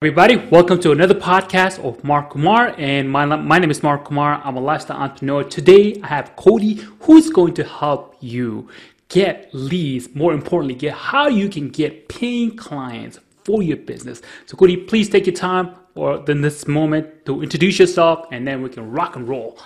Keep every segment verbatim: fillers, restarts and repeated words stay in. Everybody, welcome to another podcast of Mark Kumar, and my, my name is Mark Kumar. I'm a lifestyle entrepreneur. Today I have Cody, who's going to help you get leads, more importantly, get how you can get paying clients for your business. So Cody, please take your time or in this moment to introduce yourself, and then we can rock and roll.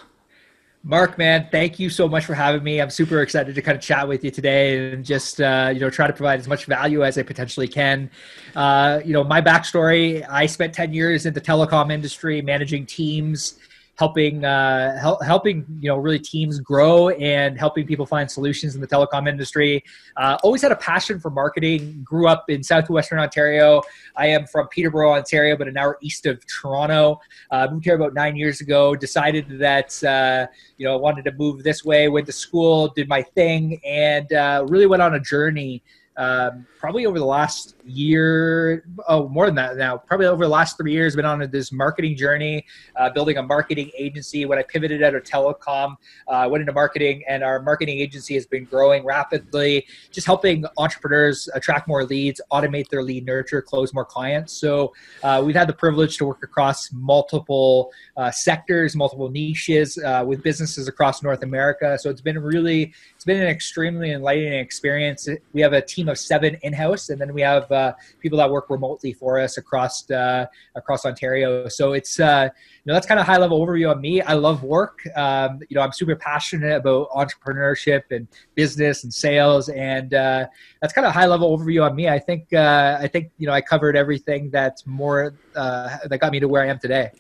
Mark, man, thank you so much for having me. I'm super excited to kind of chat with you today and just, uh, you know, try to provide as much value as I potentially can. Uh, you know, my backstory, I spent ten years in the telecom industry, managing teams, helping, uh, hel- helping, you know, really teams grow and helping people find solutions in the telecom industry. Uh, always had a passion for marketing, grew up in Southwestern Ontario. I am from Peterborough, Ontario, but an hour east of Toronto. Uh, moved here about nine years ago, decided that, uh, you know, I wanted to move this way, went to school, did my thing, and uh, really went on a journey. Um, probably over the last year, oh, more than that now, probably over the last three years, been on this marketing journey, uh, building a marketing agency. When I pivoted out of telecom, uh, went into marketing, and our marketing agency has been growing rapidly, just helping entrepreneurs attract more leads, automate their lead nurture, close more clients. So uh, we've had the privilege to work across multiple uh, sectors, multiple niches uh, with businesses across North America. So it's been really, it's been an extremely enlightening experience. We have a team of seven in-house, and then we have uh, people that work remotely for us across uh, across Ontario. So it's uh, you know that's kind of high level overview on me. I love work. Um, you know, I'm super passionate about entrepreneurship and business and sales, and uh, that's kind of high level overview on me. I think uh, I think you know I covered everything that's more uh, that got me to where I am today.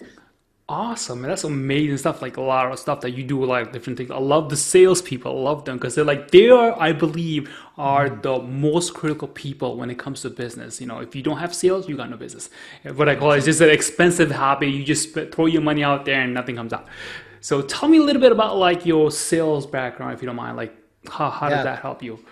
Awesome, man. That's amazing stuff. Like a lot of stuff that you do, a lot of different things. I love the salespeople. I love them because they're like, they are, I believe, are the most critical people when it comes to business. You know, if you don't have sales, you got no business. What I call it is just an expensive hobby. You just throw your money out there and nothing comes out. So tell me a little bit about like your sales background, if you don't mind. Like, how, how yeah. did that help you?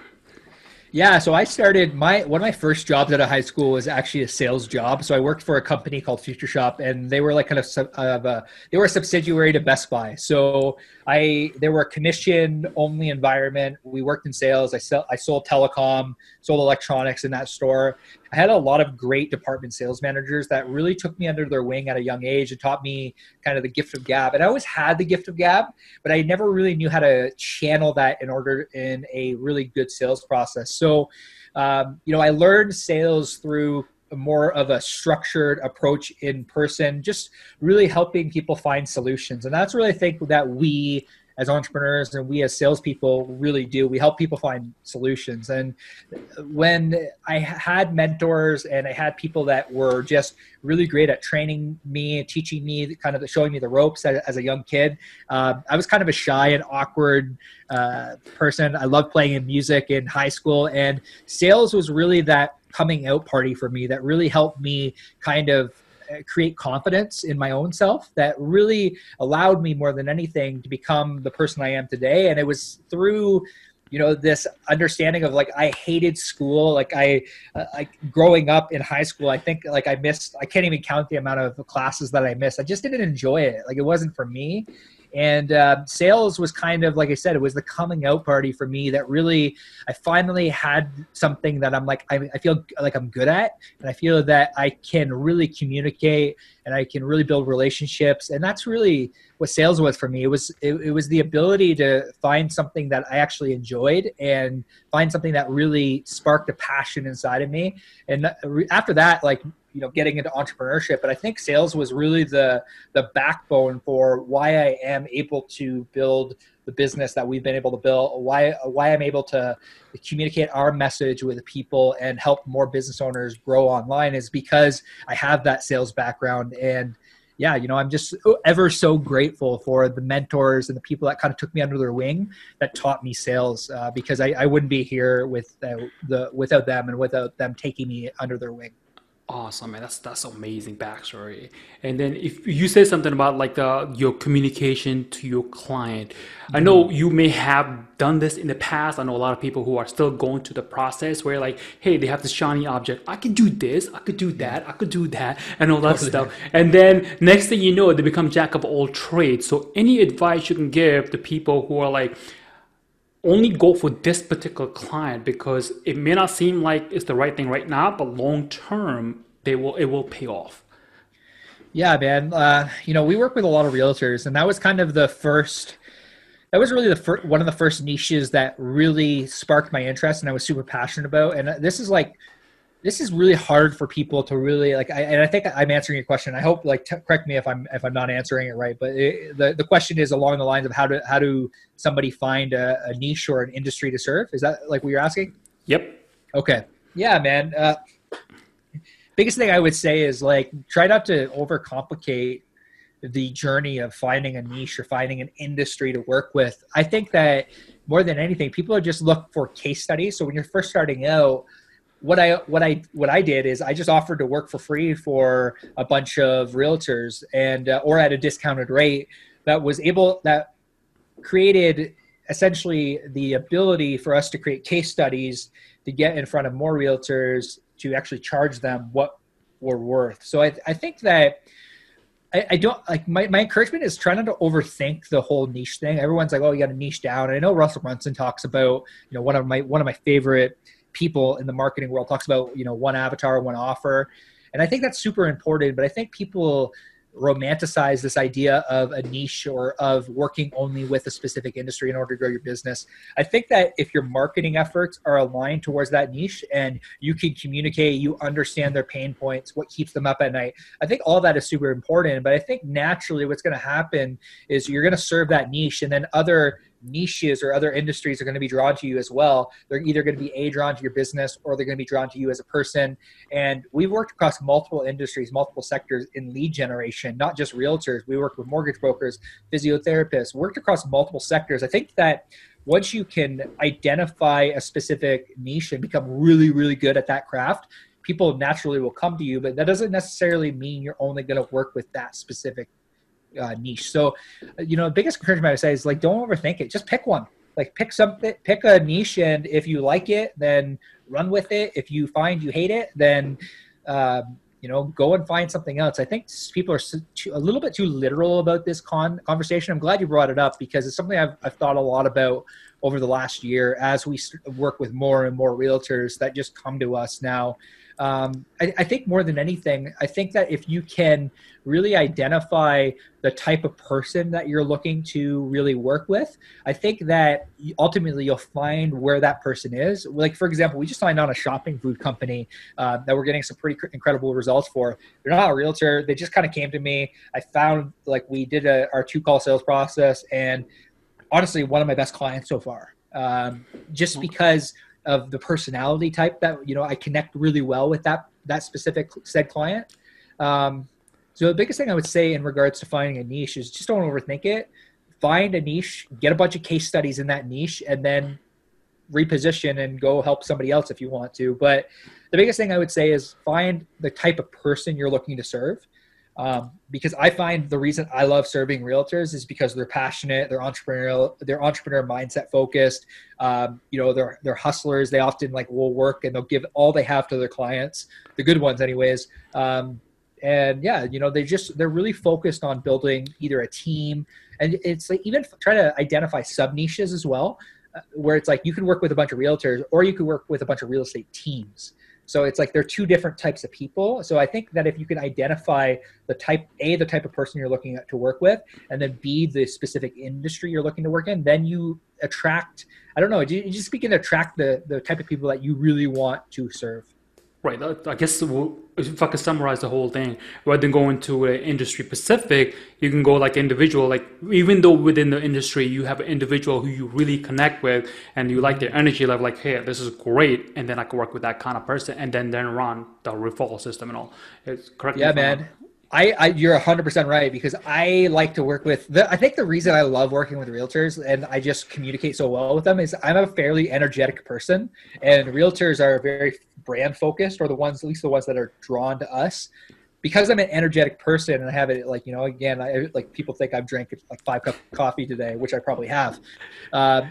Yeah, so I started my one of my first jobs out of high school was actually a sales job. So I worked for a company called Future Shop, and they were like kind of, of a, they were a subsidiary to Best Buy. So I they were a commission only environment. We worked in sales. I sell I sold telecom, sold electronics in that store. I had a lot of great department sales managers that really took me under their wing at a young age and taught me kind of the gift of gab. And I always had the gift of gab, but I never really knew how to channel that in order in a really good sales process. So, um, you know, I learned sales through more of a structured approach in person, just really helping people find solutions. And that's really, I think, that we as entrepreneurs and we as salespeople really do. We help people find solutions. And when I had mentors and I had people that were just really great at training me, teaching me, kind of showing me the ropes as a young kid, uh, I was kind of a shy and awkward uh, person. I loved playing in music in high school, and sales was really that coming out party for me that really helped me kind of create confidence in my own self that really allowed me more than anything to become the person I am today. And it was through, you know, this understanding of like, I hated school. Like I, uh, like growing up in high school, I think like I missed, I can't even count the amount of classes that I missed. I just didn't enjoy it. Like it wasn't for me. And uh, sales was kind of, like I said, it was the coming out party for me that really, I finally had something that I'm like, I, I feel like I'm good at. And I feel that I can really communicate and I can really build relationships. And that's really what sales was for me. It was, it, it was the ability to find something that I actually enjoyed and find something that really sparked a passion inside of me. And after that, like, you know, getting into entrepreneurship, but I think sales was really the the backbone for why I am able to build the business that we've been able to build, why why I'm able to communicate our message with people and help more business owners grow online is because I have that sales background. And yeah, you know, I'm just ever so grateful for the mentors and the people that kind of took me under their wing that taught me sales, uh, because I, I wouldn't be here with the, the without them and without them taking me under their wing. Awesome, man. That's that's amazing backstory. And then if you said something about like the, your communication to your client, mm-hmm. I know you may have done this in the past. I know a lot of people who are still going through the process where like, hey, they have this shiny object. I could do this. I could do that. I could do that and all that totally. stuff. And then next thing you know, they become jack of all trades. So any advice you can give to people who are like, only go for this particular client because it may not seem like it's the right thing right now, but long term, they will it will pay off. Yeah, man. Uh, you know, we work with a lot of realtors, and that was kind of the first, that was really the first, one of the first niches that really sparked my interest and I was super passionate about. And this is like, this is really hard for people to really like, I, and I think I'm answering your question. I hope, like, t- correct me if I'm, if I'm not answering it right, but it, the, the question is along the lines of how do, how do somebody find a, a niche or an industry to serve? Is that like what you're asking? Yep. Okay. Yeah, man. Uh, biggest thing I would say is, like, try not to overcomplicate the journey of finding a niche or finding an industry to work with. I think that more than anything, people are just looking for case studies. So when you're first starting out, what I, what I, what I did is I just offered to work for free for a bunch of realtors and, uh, or at a discounted rate that was able, that created essentially the ability for us to create case studies to get in front of more realtors to actually charge them what we're worth. So I, I think that I, I don't like my, my encouragement is try not to overthink the whole niche thing. Everyone's like, oh, you got to niche down. And I know Russell Brunson talks about, you know, one of my, one of my favorite people in the marketing world talks about, you know, one avatar, one offer. And I think that's super important, but I think people romanticize this idea of a niche or of working only with a specific industry in order to grow your business. I think that if your marketing efforts are aligned towards that niche and you can communicate, you understand their pain points, what keeps them up at night, I think all that is super important. But I think naturally what's going to happen is you're going to serve that niche, and then other niches or other industries are going to be drawn to you as well. They're either going to be a drawn to your business, or they're going to be drawn to you as a person. And we've worked across multiple industries, multiple sectors in lead generation, not just realtors. We work with mortgage brokers, physiotherapists, worked across multiple sectors. I think that once you can identify a specific niche and become really, really good at that craft, people naturally will come to you, but that doesn't necessarily mean you're only going to work with that specific Uh, niche. So, you know, the biggest encouragement I say is, like, don't overthink it. Just pick one, like pick something, pick a niche. And if you like it, then run with it. If you find you hate it, then, um, you know, go and find something else. I think people are too, a little bit too literal about this con conversation. I'm glad you brought it up, because it's something I've, I've thought a lot about over the last year as we work with more and more realtors that just come to us now. Um, I, I think more than anything, I think that if you can really identify the type of person that you're looking to really work with, I think that ultimately you'll find where that person is. Like, for example, we just signed on a shopping food company uh, that we're getting some pretty cr- incredible results for. They're not a realtor. They just kind of came to me. I found, like, we did a, our two call sales process, and honestly, one of my best clients so far, um, just because of the personality type that, you know, I connect really well with that, that specific said client. Um, so the biggest thing I would say in regards to finding a niche is just don't overthink it. Find a niche, get a bunch of case studies in that niche, and then reposition and go help somebody else if you want to. But the biggest thing I would say is find the type of person you're looking to serve. Um, because I find the reason I love serving realtors is because they're passionate, they're entrepreneurial, they're entrepreneur mindset focused. Um, you know, they're, they're hustlers. They often, like, will work and they'll give all they have to their clients, the good ones anyways. Um, and yeah, you know, they just, they're really focused on building either a team, and it's like, even try to identify sub niches as well, uh, where it's like, you can work with a bunch of realtors or you could work with a bunch of real estate teams. So it's like they're two different types of people. So I think that if you can identify the type, A, the type of person you're looking at to work with, and then B, the specific industry you're looking to work in, then you attract, I don't know, you just begin to attract the, the type of people that you really want to serve. Right. I guess if I could summarize the whole thing, rather than going to an industry specific, you can go like individual, like even though within the industry, you have an individual who you really connect with and you like their energy level, like, hey, this is great. And then I can work with that kind of person, and then, then run the referral system and all. It's correct. Yeah, man. I, I, you're one hundred percent right, because I like to work with, the, I think the reason I love working with realtors and I just communicate so well with them is I'm a fairly energetic person, and realtors are very brand focused, or the ones, at least the ones that are drawn to us, because I'm an energetic person. And I have it like, you know, again, I like people think I've drank like five cups of coffee today, which I probably have. Uh,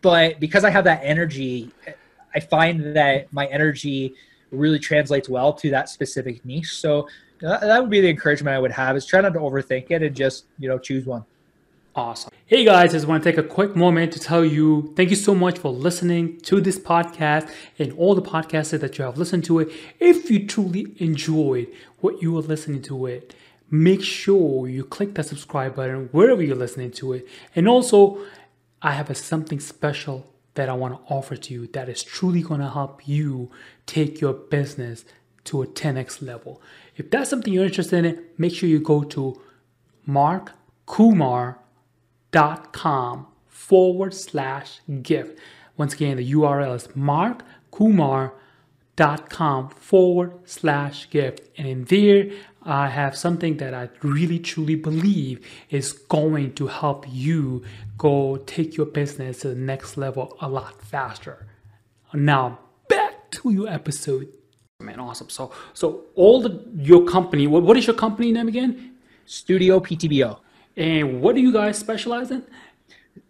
but because I have that energy, I find that my energy really translates well to that specific niche. So that would be the encouragement I would have, is try not to overthink it and just, you know, choose one. Awesome. Hey guys, I just want to take a quick moment to tell you, thank you so much for listening to this podcast and all the podcasts that you have listened to it. If you truly enjoyed what you were listening to it, make sure you click the subscribe button wherever you're listening to it. And also, I have a something special that I want to offer to you that is truly going to help you take your business to a ten X level. If that's something you're interested in, make sure you go to markkumar.com forward slash gift. Once again, the U R L is markkumar.com forward slash gift. And in there, I have something that I really truly believe is going to help you go take your business to the next level a lot faster. Now, back to your episode. Man, awesome. So, so all the, your company, what, what is your company name again? Studio P T B O. And what do you guys specialize in?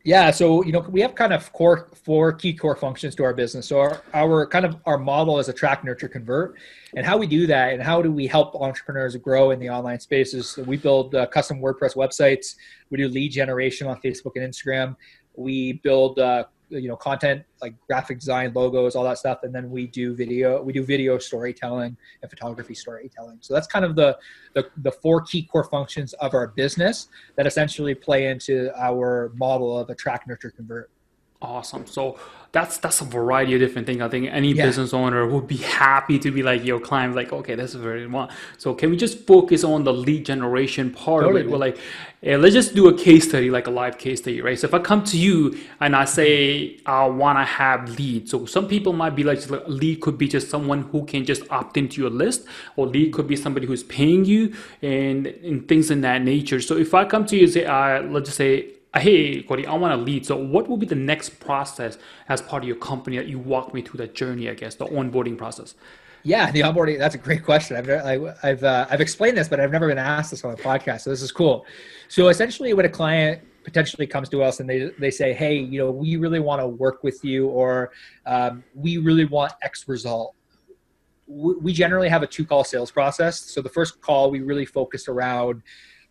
Yeah. So, you know, we have kind of core, four key core functions to our business. So our, our kind of our model is attract, nurture, convert. And how we do that and how do we help entrepreneurs grow in the online spaces. So we build uh, custom WordPress websites. We do lead generation on Facebook and Instagram. We build, uh, you know, content like graphic design, logos, all that stuff. And then we do video, we do video storytelling and photography storytelling. So that's kind of the, the, the four key core functions of our business that essentially play into our model of attract, nurture, convert. Awesome. So that's, that's a variety of different things. I think any yeah. business owner would be happy to be like your client, like, okay, this is what I want. So can we just focus on the lead generation part totally. Of it? We're like, hey, let's just do a case study, like a live case study, right? So if I come to you and I say, I want to have leads. So some people might be like, lead could be just someone who can just opt into your list, or lead could be somebody who's paying you and, and things in that nature. So if I come to you and say, I, let's just say, hey, Cody, I want to lead. So what will be the next process as part of your company that you walk me through that journey, I guess, the onboarding process? Yeah, the onboarding, that's a great question. I've I, I've uh, I've explained this, but I've never been asked this on a podcast. So this is cool. So essentially when a client potentially comes to us and they they say, hey, you know, we really want to work with you, or um, we really want X result. We generally have a two-call sales process. So the first call, we really focus around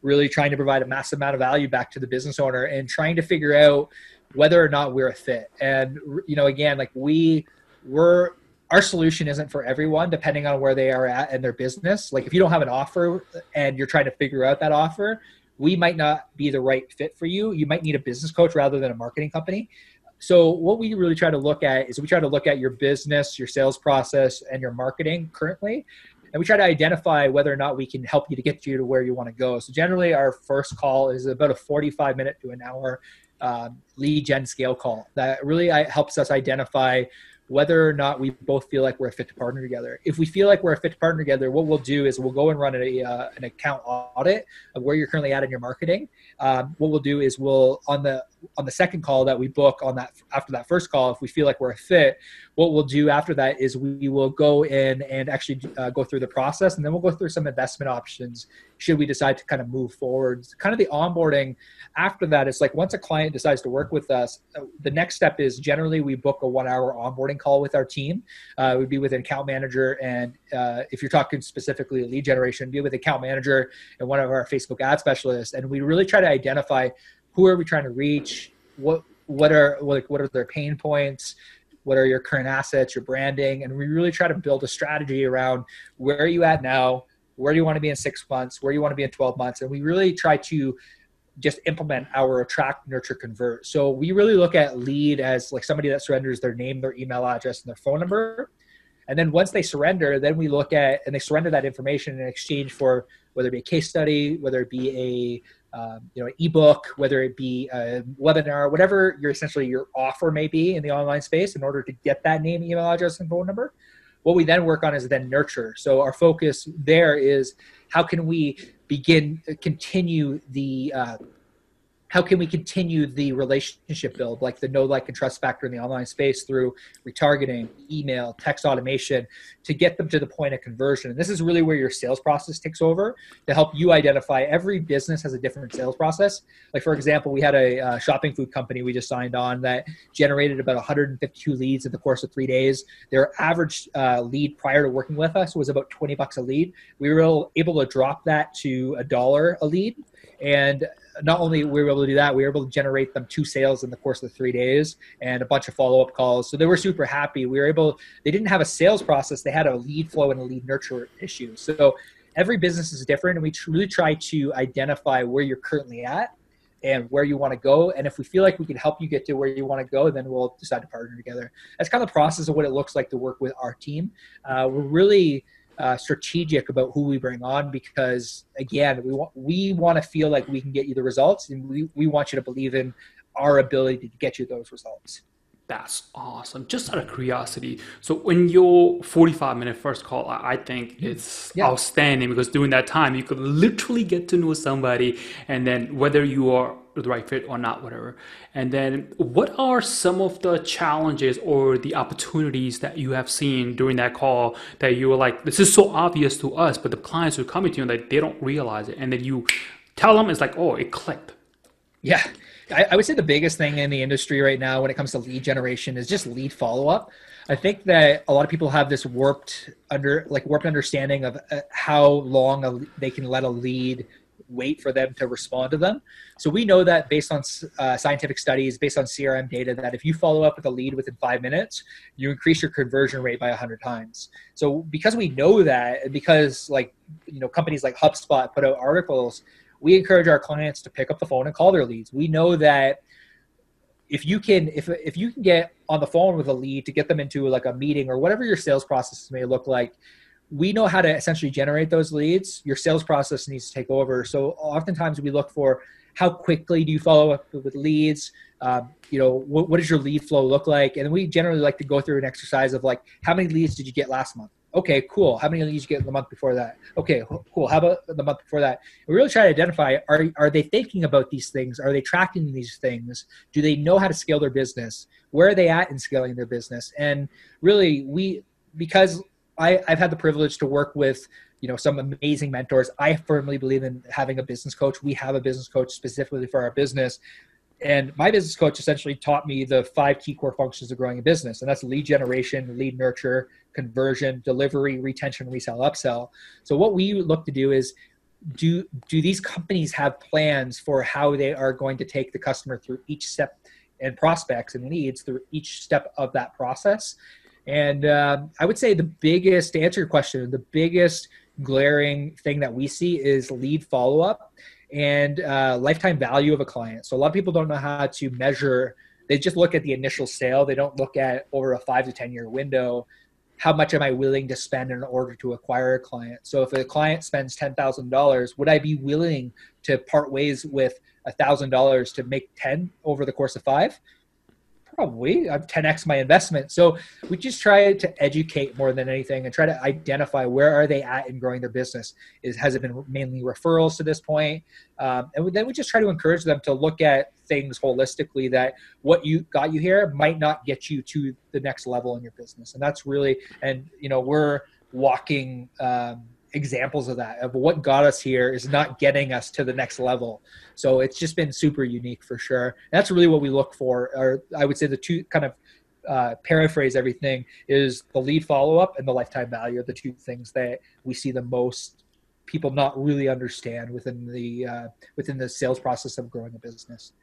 really trying to provide a massive amount of value back to the business owner and trying to figure out whether or not we're a fit. And, you know, again, like we we're, our solution isn't for everyone, depending on where they are at in their business. Like if you don't have an offer and you're trying to figure out that offer, we might not be the right fit for you. You might need a business coach rather than a marketing company. So what we really try to look at is we try to look at your business, your sales process, and your marketing currently. And we try to identify whether or not we can help you to get you to where you want to go. So generally our first call is about a forty-five minute to an hour um, lead gen scale call that really helps us identify whether or not we both feel like we're a fit to partner together. If we feel like we're a fit to partner together, what we'll do is we'll go and run a, uh, an account audit of where you're currently at in your marketing. Um, what we'll do is we'll, on the on the second call that we book on that after that first call, if we feel like we're a fit, what we'll do after that is we will go in and actually uh, go through the process, and then we'll go through some investment options should we decide to kind of move forward. Kind of the onboarding after that, it's like once a client decides to work with us, the next step is generally we book a one-hour onboarding call with our team. Uh, it would be with an account manager, and uh, if you're talking specifically lead generation, it'd be with an account manager and one of our Facebook ad specialists, and we really try to identify who are we trying to reach, what what are like what are their pain points, what are your current assets, your branding, and we really try to build a strategy around where are you at now, where do you want to be in six months? Where do you want to be in twelve months? And we really try to just implement our attract, nurture, convert. So we really look at lead as like somebody that surrenders their name, their email address, and their phone number. And then once they surrender, then we look at, and they surrender that information in exchange for whether it be a case study, whether it be a, um, you know, an ebook, whether it be a webinar, whatever your essentially your offer may be in the online space in order to get that name, email address, and phone number. What we then work on is then nurture. So our focus there is how can we begin, continue the, uh, how can we continue the relationship build, like the know, like, and trust factor in the online space through retargeting, email, text automation to get them to the point of conversion. And this is really where your sales process takes over to help you identify. Every business has a different sales process. Like for example, we had a uh, shopping food company we just signed on that generated about one hundred fifty-two leads in the course of three days. Their average uh, lead prior to working with us was about twenty bucks a lead. We were able to drop that to a dollar a lead. And not only were we able to do that, we were able to generate them two sales in the course of the three days and a bunch of follow-up calls. So they were super happy. We were able, they didn't have a sales process. They had a lead flow and a lead nurture issue. So every business is different, and we truly try to identify where you're currently at and where you want to go. And if we feel like we can help you get to where you want to go, then we'll decide to partner together. That's kind of the process of what it looks like to work with our team. Uh, we're really uh, strategic about who we bring on because, again, we want we want to feel like we can get you the results, and we, we want you to believe in our ability to get you those results. That's awesome. Just out of curiosity, so when your forty-five minute first call, I think it's yeah. outstanding, because during that time, you could literally get to know somebody, and then whether you are the right fit or not, whatever. And then what are some of the challenges or the opportunities that you have seen during that call that you were like, this is so obvious to us, but the clients who are coming to you, like, they don't realize it. And then you tell them, it's like, oh, it clicked. Yeah. I, I would say the biggest thing in the industry right now when it comes to lead generation is just lead follow-up. I think that a lot of people have this warped under like warped understanding of uh, how long a, they can let a lead wait for them to respond to them. So we know that based on uh, scientific studies, based on C R M data, that if you follow up with a lead within five minutes, you increase your conversion rate by one hundred times. So because we know that, because like, you know, companies like HubSpot put out articles, we encourage our clients to pick up the phone and call their leads. We know that if you can, if, if you can get on the phone with a lead to get them into like a meeting or whatever your sales process may look like, we know how to essentially generate those leads. Your sales process needs to take over. So oftentimes we look for how quickly do you follow up with leads? Um, you know, what, what does your lead flow look like? And we generally like to go through an exercise of like, how many leads did you get last month? Okay, cool. How many leads did you get the month before that? Okay, cool. How about the month before that? We really try to identify, are, are they thinking about these things? Are they tracking these things? Do they know how to scale their business? Where are they at in scaling their business? And really, we, because I, I've had the privilege to work with, you know, some amazing mentors. I firmly believe in having a business coach. We have a business coach specifically for our business. And my business coach essentially taught me the five key core functions of growing a business. And that's lead generation, lead nurture, conversion, delivery, retention, resell, upsell. So what we look to do is do, do these companies have plans for how they are going to take the customer through each step, and prospects and leads through each step of that process? And um, I would say the biggest, to answer your question, the biggest glaring thing that we see is lead follow-up and uh, lifetime value of a client. So a lot of people don't know how to measure. They just look at the initial sale. They don't look at over a five to ten year window, how much am I willing to spend in order to acquire a client? So if a client spends ten thousand dollars, would I be willing to part ways with one thousand dollars to make ten over the course of five? Probably. I've ten X my investment. So we just try to educate more than anything and try to identify where are they at in growing their business. Is, has it been mainly referrals to this point? Um, and then we just try to encourage them to look at things holistically, that what you got you here might not get you to the next level in your business. And that's really, and you know, we're walking um, examples of that, of what got us here is not getting us to the next level. So it's just been super unique for sure. And that's really what we look for, or I would say the two kind of uh, paraphrase everything is the lead follow-up and the lifetime value are the two things that we see the most people not really understand within the, uh, within the sales process of growing a business.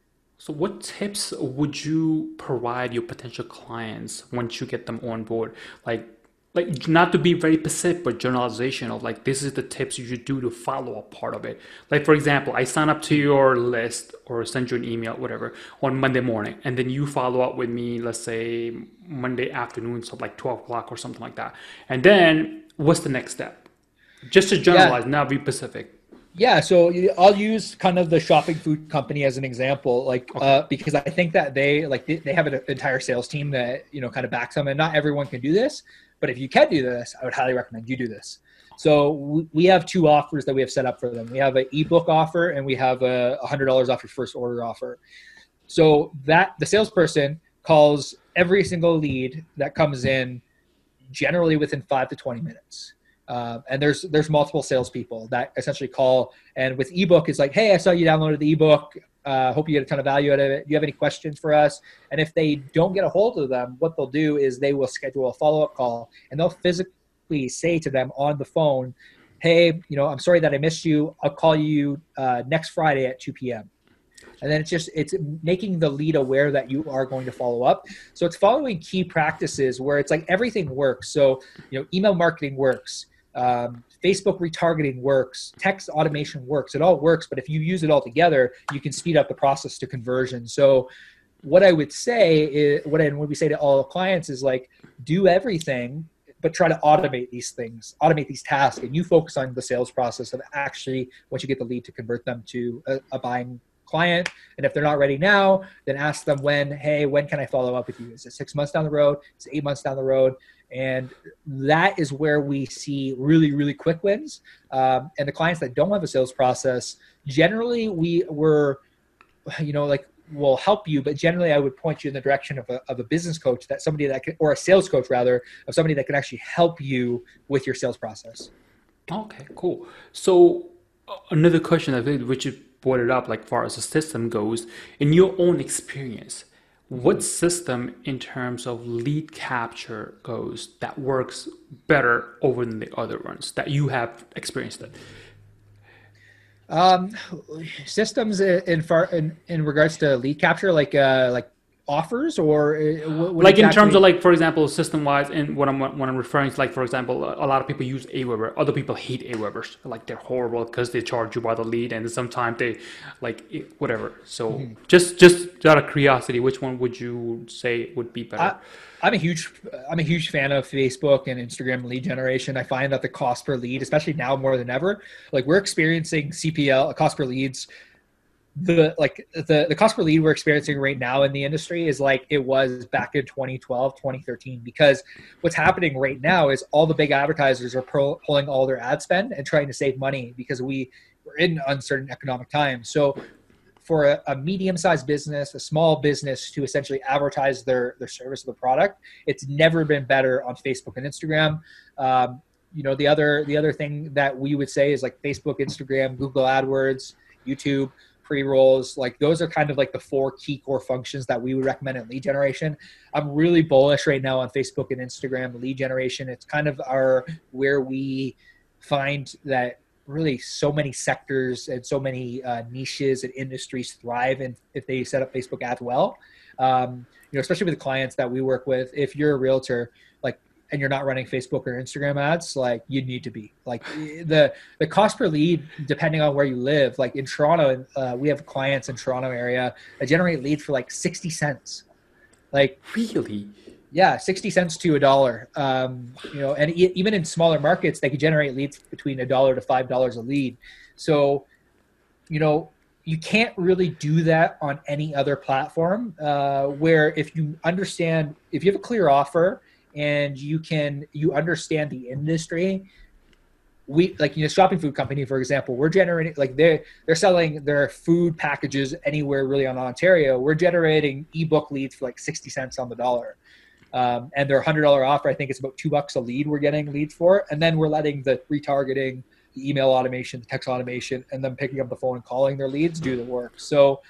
So what tips would you provide your potential clients once you get them on board? Like, Like not to be very specific, but generalization of like, this is the tips you should do to follow up part of it. Like, for example, I sign up to your list or send you an email, whatever, on Monday morning. And then you follow up with me, let's say Monday afternoon, so like twelve o'clock or something like that. And then what's the next step? Just to generalize, yeah. Not be specific. Yeah. So I'll use kind of the shopping food company as an example, like, okay. uh, because I think that they like, they, they have an entire sales team that, you know, kind of backs them, and not everyone can do this. But if you can do this, I would highly recommend you do this. So we have two offers that we have set up for them. We have an ebook offer and we have a one hundred dollars off your first order offer. So that the salesperson calls every single lead that comes in generally within five to twenty minutes. Um, and there's there's multiple salespeople that essentially call. And with ebook, it's like, hey, I saw you downloaded the ebook. Uh, hope you get a ton of value out of it. Do you have any questions for us? And if they don't get a hold of them, what they'll do is they will schedule a follow-up call, and they'll physically say to them on the phone, hey, you know, I'm sorry that I missed you. I'll call you uh, next Friday at two p.m. And then it's just, it's making the lead aware that you are going to follow up. So it's following key practices where it's like everything works. So, you know, email marketing works. Um, Facebook retargeting works, text automation works, it all works, but if you use it all together, you can speed up the process to conversion. So what I would say is, what I, what we say to all clients is like, do everything, but try to automate these things, automate these tasks, and you focus on the sales process of actually, once you get the lead, to convert them to a, a buying client. And if they're not ready now, then ask them when, hey, when can I follow up with you? Is it six months down the road? Is it eight months down the road? And that is where we see really, really quick wins. Um, and the clients that don't have a sales process, generally we were, you know, like, will help you, but generally I would point you in the direction of a, of a business coach, that somebody that can, or a sales coach rather, of somebody that can actually help you with your sales process. Okay, cool. So uh, another question I think Richard brought it up, like far as the system goes, in your own experience, what system in terms of lead capture goes that works better over than the other ones that you have experienced it? Um, systems in far in, in regards to lead capture, like, uh, like offers or what, what like exactly? In terms of like, for example, system wise, and what I'm, what I'm referring to, like, for example, a lot of people use AWeber. Other people hate AWebers. Like they're horrible because they charge you by the lead and sometimes they like whatever. So mm-hmm. just, just out of curiosity, which one would you say would be better? I- I'm a huge, I'm a huge fan of Facebook and Instagram lead generation. I find that the cost per lead, especially now more than ever, like we're experiencing C P L, cost per leads. The, like the, the cost per lead we're experiencing right now in the industry is like it was back in twenty twelve, twenty thirteen, because what's happening right now is all the big advertisers are pro, pulling all their ad spend and trying to save money because we we're in uncertain economic times. So for a, a medium-sized business, a small business to essentially advertise their, their service or the product, it's never been better on Facebook and Instagram. Um, you know, the other, the other thing that we would say is like Facebook, Instagram, Google AdWords, YouTube, pre-rolls, like those are kind of like the four key core functions that we would recommend in lead generation. I'm really bullish right now on Facebook and Instagram lead generation. It's kind of our, where we find that really so many sectors and so many uh, niches and industries thrive in, if they set up Facebook ads well. Um, you know, especially with the clients that we work with, if you're a realtor, like, and you're not running Facebook or Instagram ads, like you need to be. Like the the cost per lead, depending on where you live, like in Toronto, uh, we have clients in Toronto area that generate leads for like sixty cents. Like really? Yeah, sixty cents to a dollar. Um, you know, and e- even in smaller markets, they could generate leads between a dollar to five dollars a lead. So, you know, you can't really do that on any other platform. Uh, where if you understand, if you have a clear offer and you can, you understand the industry. We like, you know, shopping food company, for example, we're generating like they're, they're selling their food packages anywhere really on Ontario. We're generating ebook leads for like sixty cents on the dollar. Um, and their one hundred dollars offer, I think it's about two bucks a lead we're getting leads for. And then we're letting the retargeting, the email automation, the text automation, and then picking up the phone and calling their leads do the work. So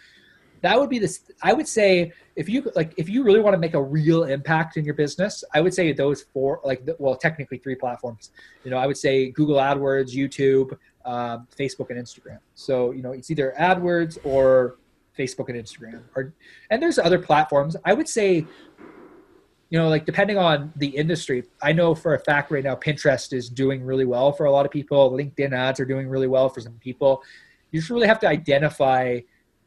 that would be this, I would say if you like, if you really want to make a real impact in your business, I would say those four, like, well, technically three platforms, you know, I would say Google AdWords, YouTube, um, Facebook and Instagram. So, you know, it's either AdWords or Facebook and Instagram, or, and there's other platforms. I would say, you know, like depending on the industry, I know for a fact right now, Pinterest is doing really well for a lot of people. LinkedIn ads are doing really well for some people. You just really have to identify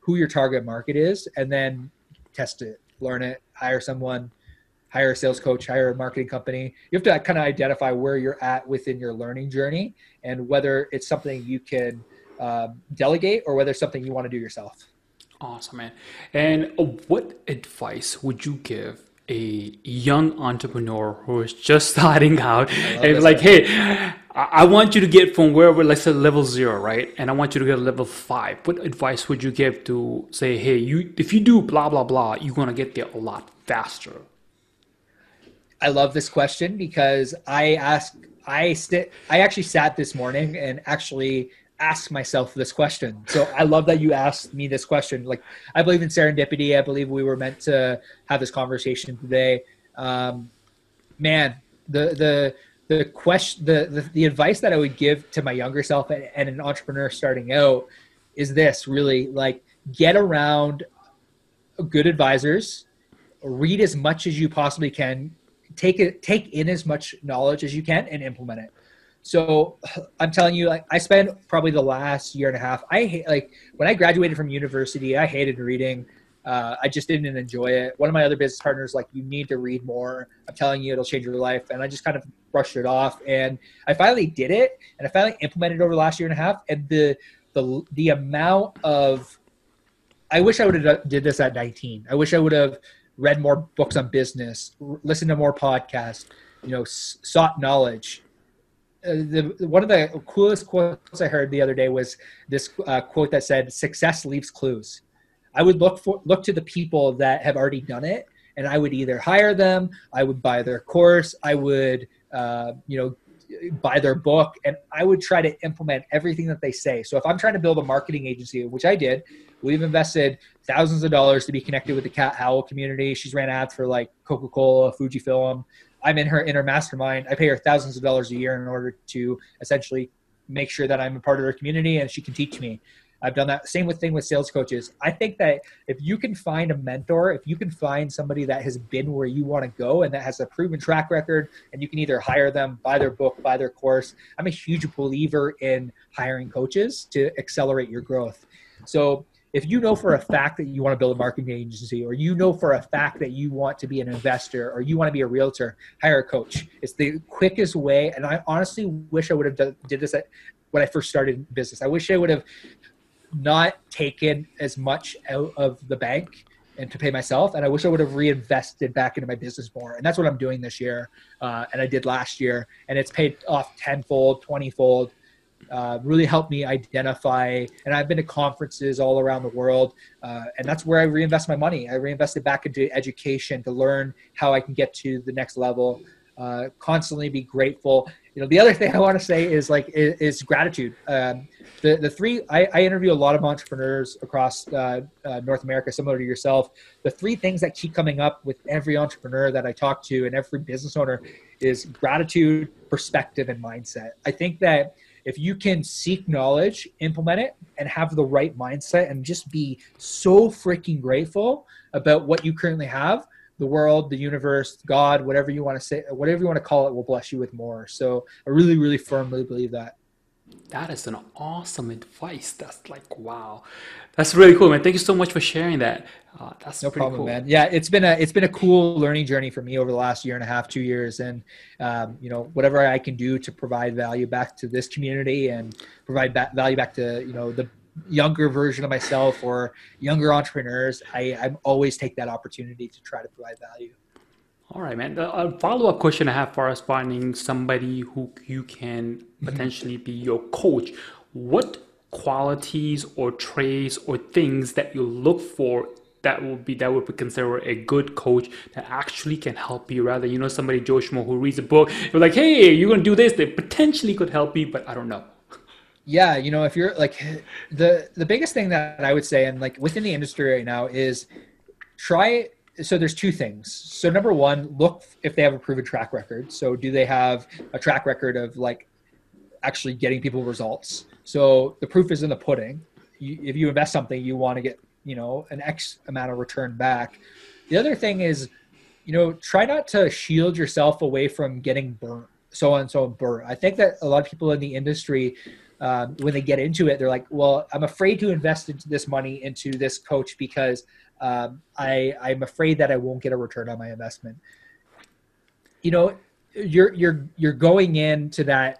who your target market is and then test it, learn it, hire someone, hire a sales coach, hire a marketing company. You have to kind of identify where you're at within your learning journey and whether it's something you can um, delegate or whether it's something you want to do yourself. Awesome, man. And what advice would you give a young entrepreneur who is just starting out and like, hey, I want you to get from wherever, let's say level zero, right? And I want you to get to level five. What advice would you give to say, hey, you, if you do blah, blah, blah, you're going to get there a lot faster? I love this question because I asked, I sit, I actually sat this morning and actually ask myself this question. So I love that you asked me this question. Like I believe in serendipity. I believe we were meant to have this conversation today. Um, man, the, the, the question, the, the, the advice that I would give to my younger self and, and an entrepreneur starting out is this really like get around good advisors, read as much as you possibly can, take it, take in as much knowledge as you can and implement it. So I'm telling you, like, I spent probably the last year and a half. I hate, like when I graduated from university, I hated reading. Uh, I just didn't enjoy it. One of my other business partners, like, you need to read more. I'm telling you, it'll change your life. And I just kind of brushed it off. And I finally did it. And I finally implemented over the last year and a half. And the, the, the amount of, I wish I would have did this at nineteen. I wish I would have read more books on business, listened to more podcasts, you know, s- sought knowledge. Uh, the, one of the coolest quotes I heard the other day was this uh, quote that said, "Success leaves clues." I would look for look to the people that have already done it, and I would either hire them, I would buy their course, I would uh, you know buy their book, and I would try to implement everything that they say. So if I'm trying to build a marketing agency, which I did, we've invested thousands of dollars to be connected with the Cat Howell community. She's ran ads for like Coca-Cola, Fujifilm. I'm in her inner mastermind. I pay her thousands of dollars a year in order to essentially make sure that I'm a part of her community and she can teach me. I've done that same thing with sales coaches. I think that if you can find a mentor, if you can find somebody that has been where you want to go and that has a proven track record, and you can either hire them, buy their book, buy their course. I'm a huge believer in hiring coaches to accelerate your growth. So if you know for a fact that you want to build a marketing agency, or you know for a fact that you want to be an investor, or you want to be a realtor, hire a coach. It's the quickest way. And I honestly wish I would have done, did this at, when I first started business. I wish I would have not taken as much out of the bank and to pay myself. And I wish I would have reinvested back into my business more. And that's what I'm doing this year. Uh, and I did last year, and it's paid off tenfold, twentyfold. Uh, really helped me identify, and I've been to conferences all around the world, uh, and that's where I reinvest my money. I reinvest it back into education to learn how I can get to the next level. Uh, constantly be grateful. You know, the other thing I want to say is like is, is gratitude. Um, the the three I, I interview a lot of entrepreneurs across uh, uh, North America, similar to yourself. The three things that keep coming up with every entrepreneur that I talk to and every business owner is gratitude, perspective, and mindset. I think that if you can seek knowledge, implement it, and have the right mindset and just be so freaking grateful about what you currently have, the world, the universe, God, whatever you want to say, whatever you want to call it, will bless you with more. So I really, really firmly believe that. That is an awesome advice. That's like, wow. That's really cool, man. Thank you so much for sharing that. Uh, that's no problem, cool. man. Yeah, it's been a it's been a cool learning journey for me over the last year and a half, two years, and um, you know, whatever I can do to provide value back to this community and provide ba- value back to you know the younger version of myself or younger entrepreneurs, I I'm always take that opportunity to try to provide value. All right, man. A follow-up question I have for us, finding somebody who you can potentially be your coach. What qualities or traits or things that you look for that will be that would be considered a good coach that actually can help you, rather, you know, somebody Joe Schmo who reads a book, you're like, hey, you're gonna do this, they potentially could help you, but I don't know. Yeah, you know, if you're like the the biggest thing that I would say, and like within the industry right now, is try. So there's two things. So number one, look if they have a proven track record. So do they have a track record of like actually getting people results? So the proof is in the pudding. You, if you invest something, you want to get, you know, an X amount of return back. The other thing is, you know, try not to shield yourself away from getting burnt. So on, so burnt. I think that a lot of people in the industry, um, when they get into it, they're like, well, I'm afraid to invest into this money into this coach because Um, I, I'm afraid that I won't get a return on my investment. You know, you're, you're, you're going into that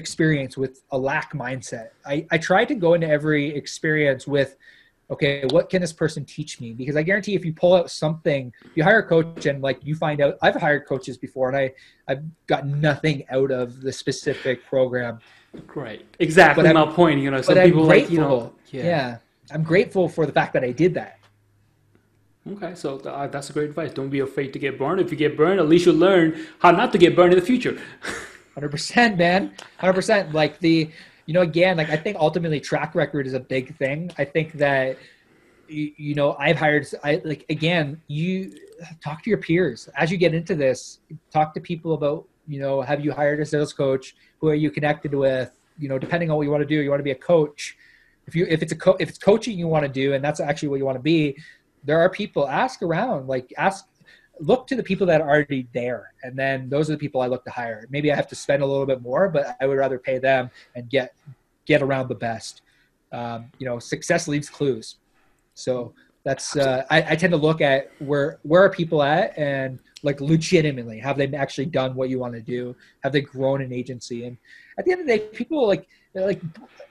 experience with a lack mindset. I, I try to go into every experience with, okay, what can this person teach me? Because I guarantee if you pull out something, you hire a coach and like you find out, I've hired coaches before and I, I've got nothing out of the specific program. Great. Exactly. But my I'm, point, you know, some people like, you know, yeah. yeah, I'm grateful for the fact that I did that. Okay, so uh, that's a great advice. Don't be afraid to get burned. If you get burned, at least you learn how not to get burned in the future. one hundred percent, man. one hundred percent. Like the, you know, again, like I think ultimately track record is a big thing. I think that, you, you know, I've hired, I like, again, you talk to your peers. As you get into this, talk to people about, you know, have you hired a sales coach? Who are you connected with? You know, depending on what you want to do, you want to be a coach. If you, if it's a co- if it's coaching you want to do, and that's actually what you want to be, there are people, ask around, like ask, look to the people that are already there. And then those are the people I look to hire. Maybe I have to spend a little bit more, but I would rather pay them and get, get around the best. Um, you know, success leaves clues. So that's, uh, I, I tend to look at where, where are people at, and like legitimately, have they actually done what you want to do? Have they grown an agency? And at the end of the day, people like, like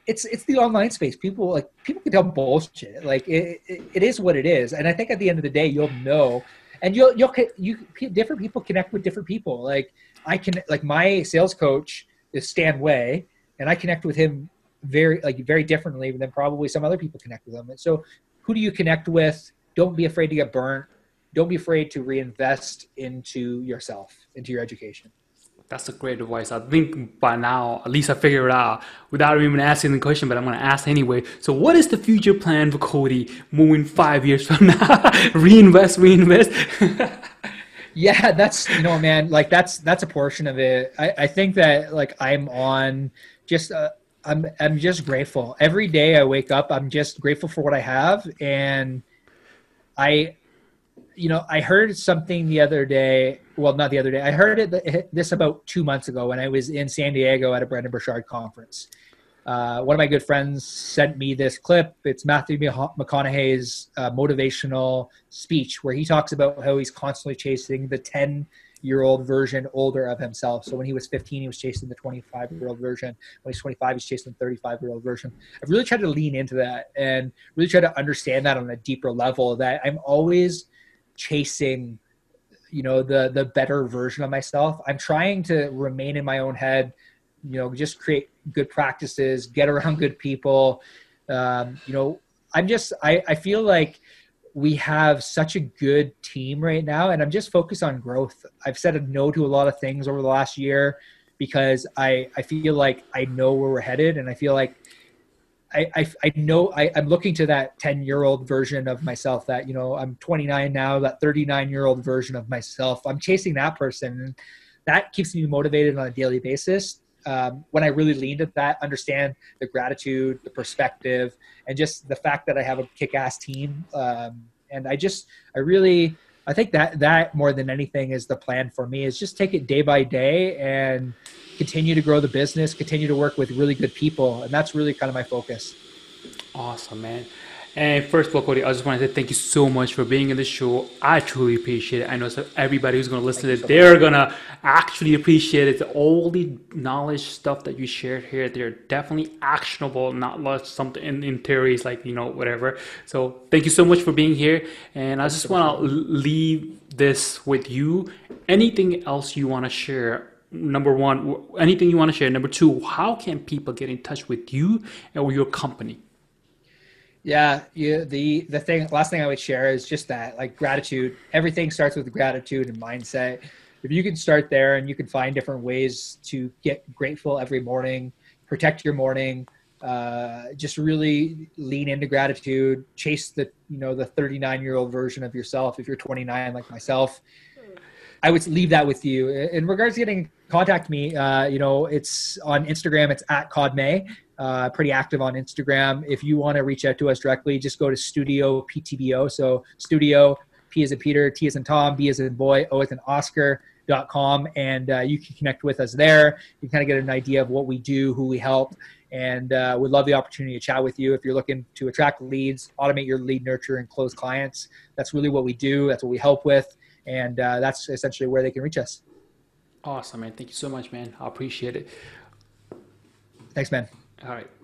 it's, it's the online space. People like, people can tell bullshit. Like it, it, it is what it is. And I think at the end of the day, you'll know, and you'll, you'll, you, different people connect with different people. Like I can, like my sales coach is Stan Way, and I connect with him very, like very differently than probably some other people connect with him. And so who do you connect with? Don't be afraid to get burnt. Don't be afraid to reinvest into yourself, into your education. That's a great advice. I think by now, at least I figured it out without even asking the question, but I'm going to ask anyway. So what is the future plan for Cody moving five years from now? reinvest, reinvest. Yeah, that's, you know, man, like that's, that's a portion of it. I, I think that like I'm on just, uh, I'm, I'm just grateful. Every day I wake up, I'm just grateful for what I have. And I, you know, I heard something the other day. Well, not the other day. I heard it this about two months ago when I was in San Diego at a Brendon Burchard conference. Uh, one of my good friends sent me this clip. It's Matthew McConaughey's uh, motivational speech where he talks about how he's constantly chasing the ten-year-old version older of himself. So when he was fifteen, he was chasing the twenty-five-year-old version. When he's twenty-five, he's chasing the thirty-five-year-old version. I've really tried to lean into that and really try to understand that on a deeper level, that I'm always – chasing, you know, the, the better version of myself. I'm trying to remain in my own head, you know, just create good practices, get around good people. Um, you know, I'm just, I, I feel like we have such a good team right now, and I'm just focused on growth. I've said no to a lot of things over the last year because I, I feel like I know where we're headed. And I feel like I, I, I know I, I'm looking to that ten-year-old version of myself that, you know, I'm twenty-nine now, that thirty-nine-year-old version of myself. I'm chasing that person. That keeps me motivated on a daily basis. Um, when I really lean to that, understand the gratitude, the perspective, and just the fact that I have a kick-ass team. Um, and I just, I really, I think that that more than anything is the plan for me, is just take it day by day and continue to grow the business, continue to work with really good people. And that's really kind of my focus. Awesome, man. And first of all, Cody, I just want to say thank you so much for being in the show. I truly appreciate it. I know everybody who's going to listen to it, so they're going to actually appreciate it. All the knowledge stuff that you shared here, they're definitely actionable, not like something in, in theories, like, you know, whatever. So thank you so much for being here. And I just want to leave this with you. Anything else you want to share? Number one, anything you want to share. Number two, how can people get in touch with you or your company? Yeah, yeah, the the thing, last thing I would share is just that, like gratitude. Everything starts with gratitude and mindset. If you can start there, and you can find different ways to get grateful every morning, protect your morning, uh, just really lean into gratitude, chase the, you know, the thirty-nine-year-old version of yourself. If you're twenty-nine, like myself, I would leave that with you. In regards to getting contact me, uh, you know, it's on Instagram. It's at CodMay, uh, pretty active on Instagram. If you want to reach out to us directly, just go to Studio P T B O. So Studio, P as in Peter, T as in Tom, B as in boy, O as in Oscar dot com. And uh, you can connect with us there. You can kind of get an idea of what we do, who we help. And uh, we'd love the opportunity to chat with you. If you're looking to attract leads, automate your lead nurture and close clients, that's really what we do. That's what we help with. And uh, that's essentially where they can reach us. Awesome, man. Thank you so much, man. I appreciate it. Thanks, man. All right.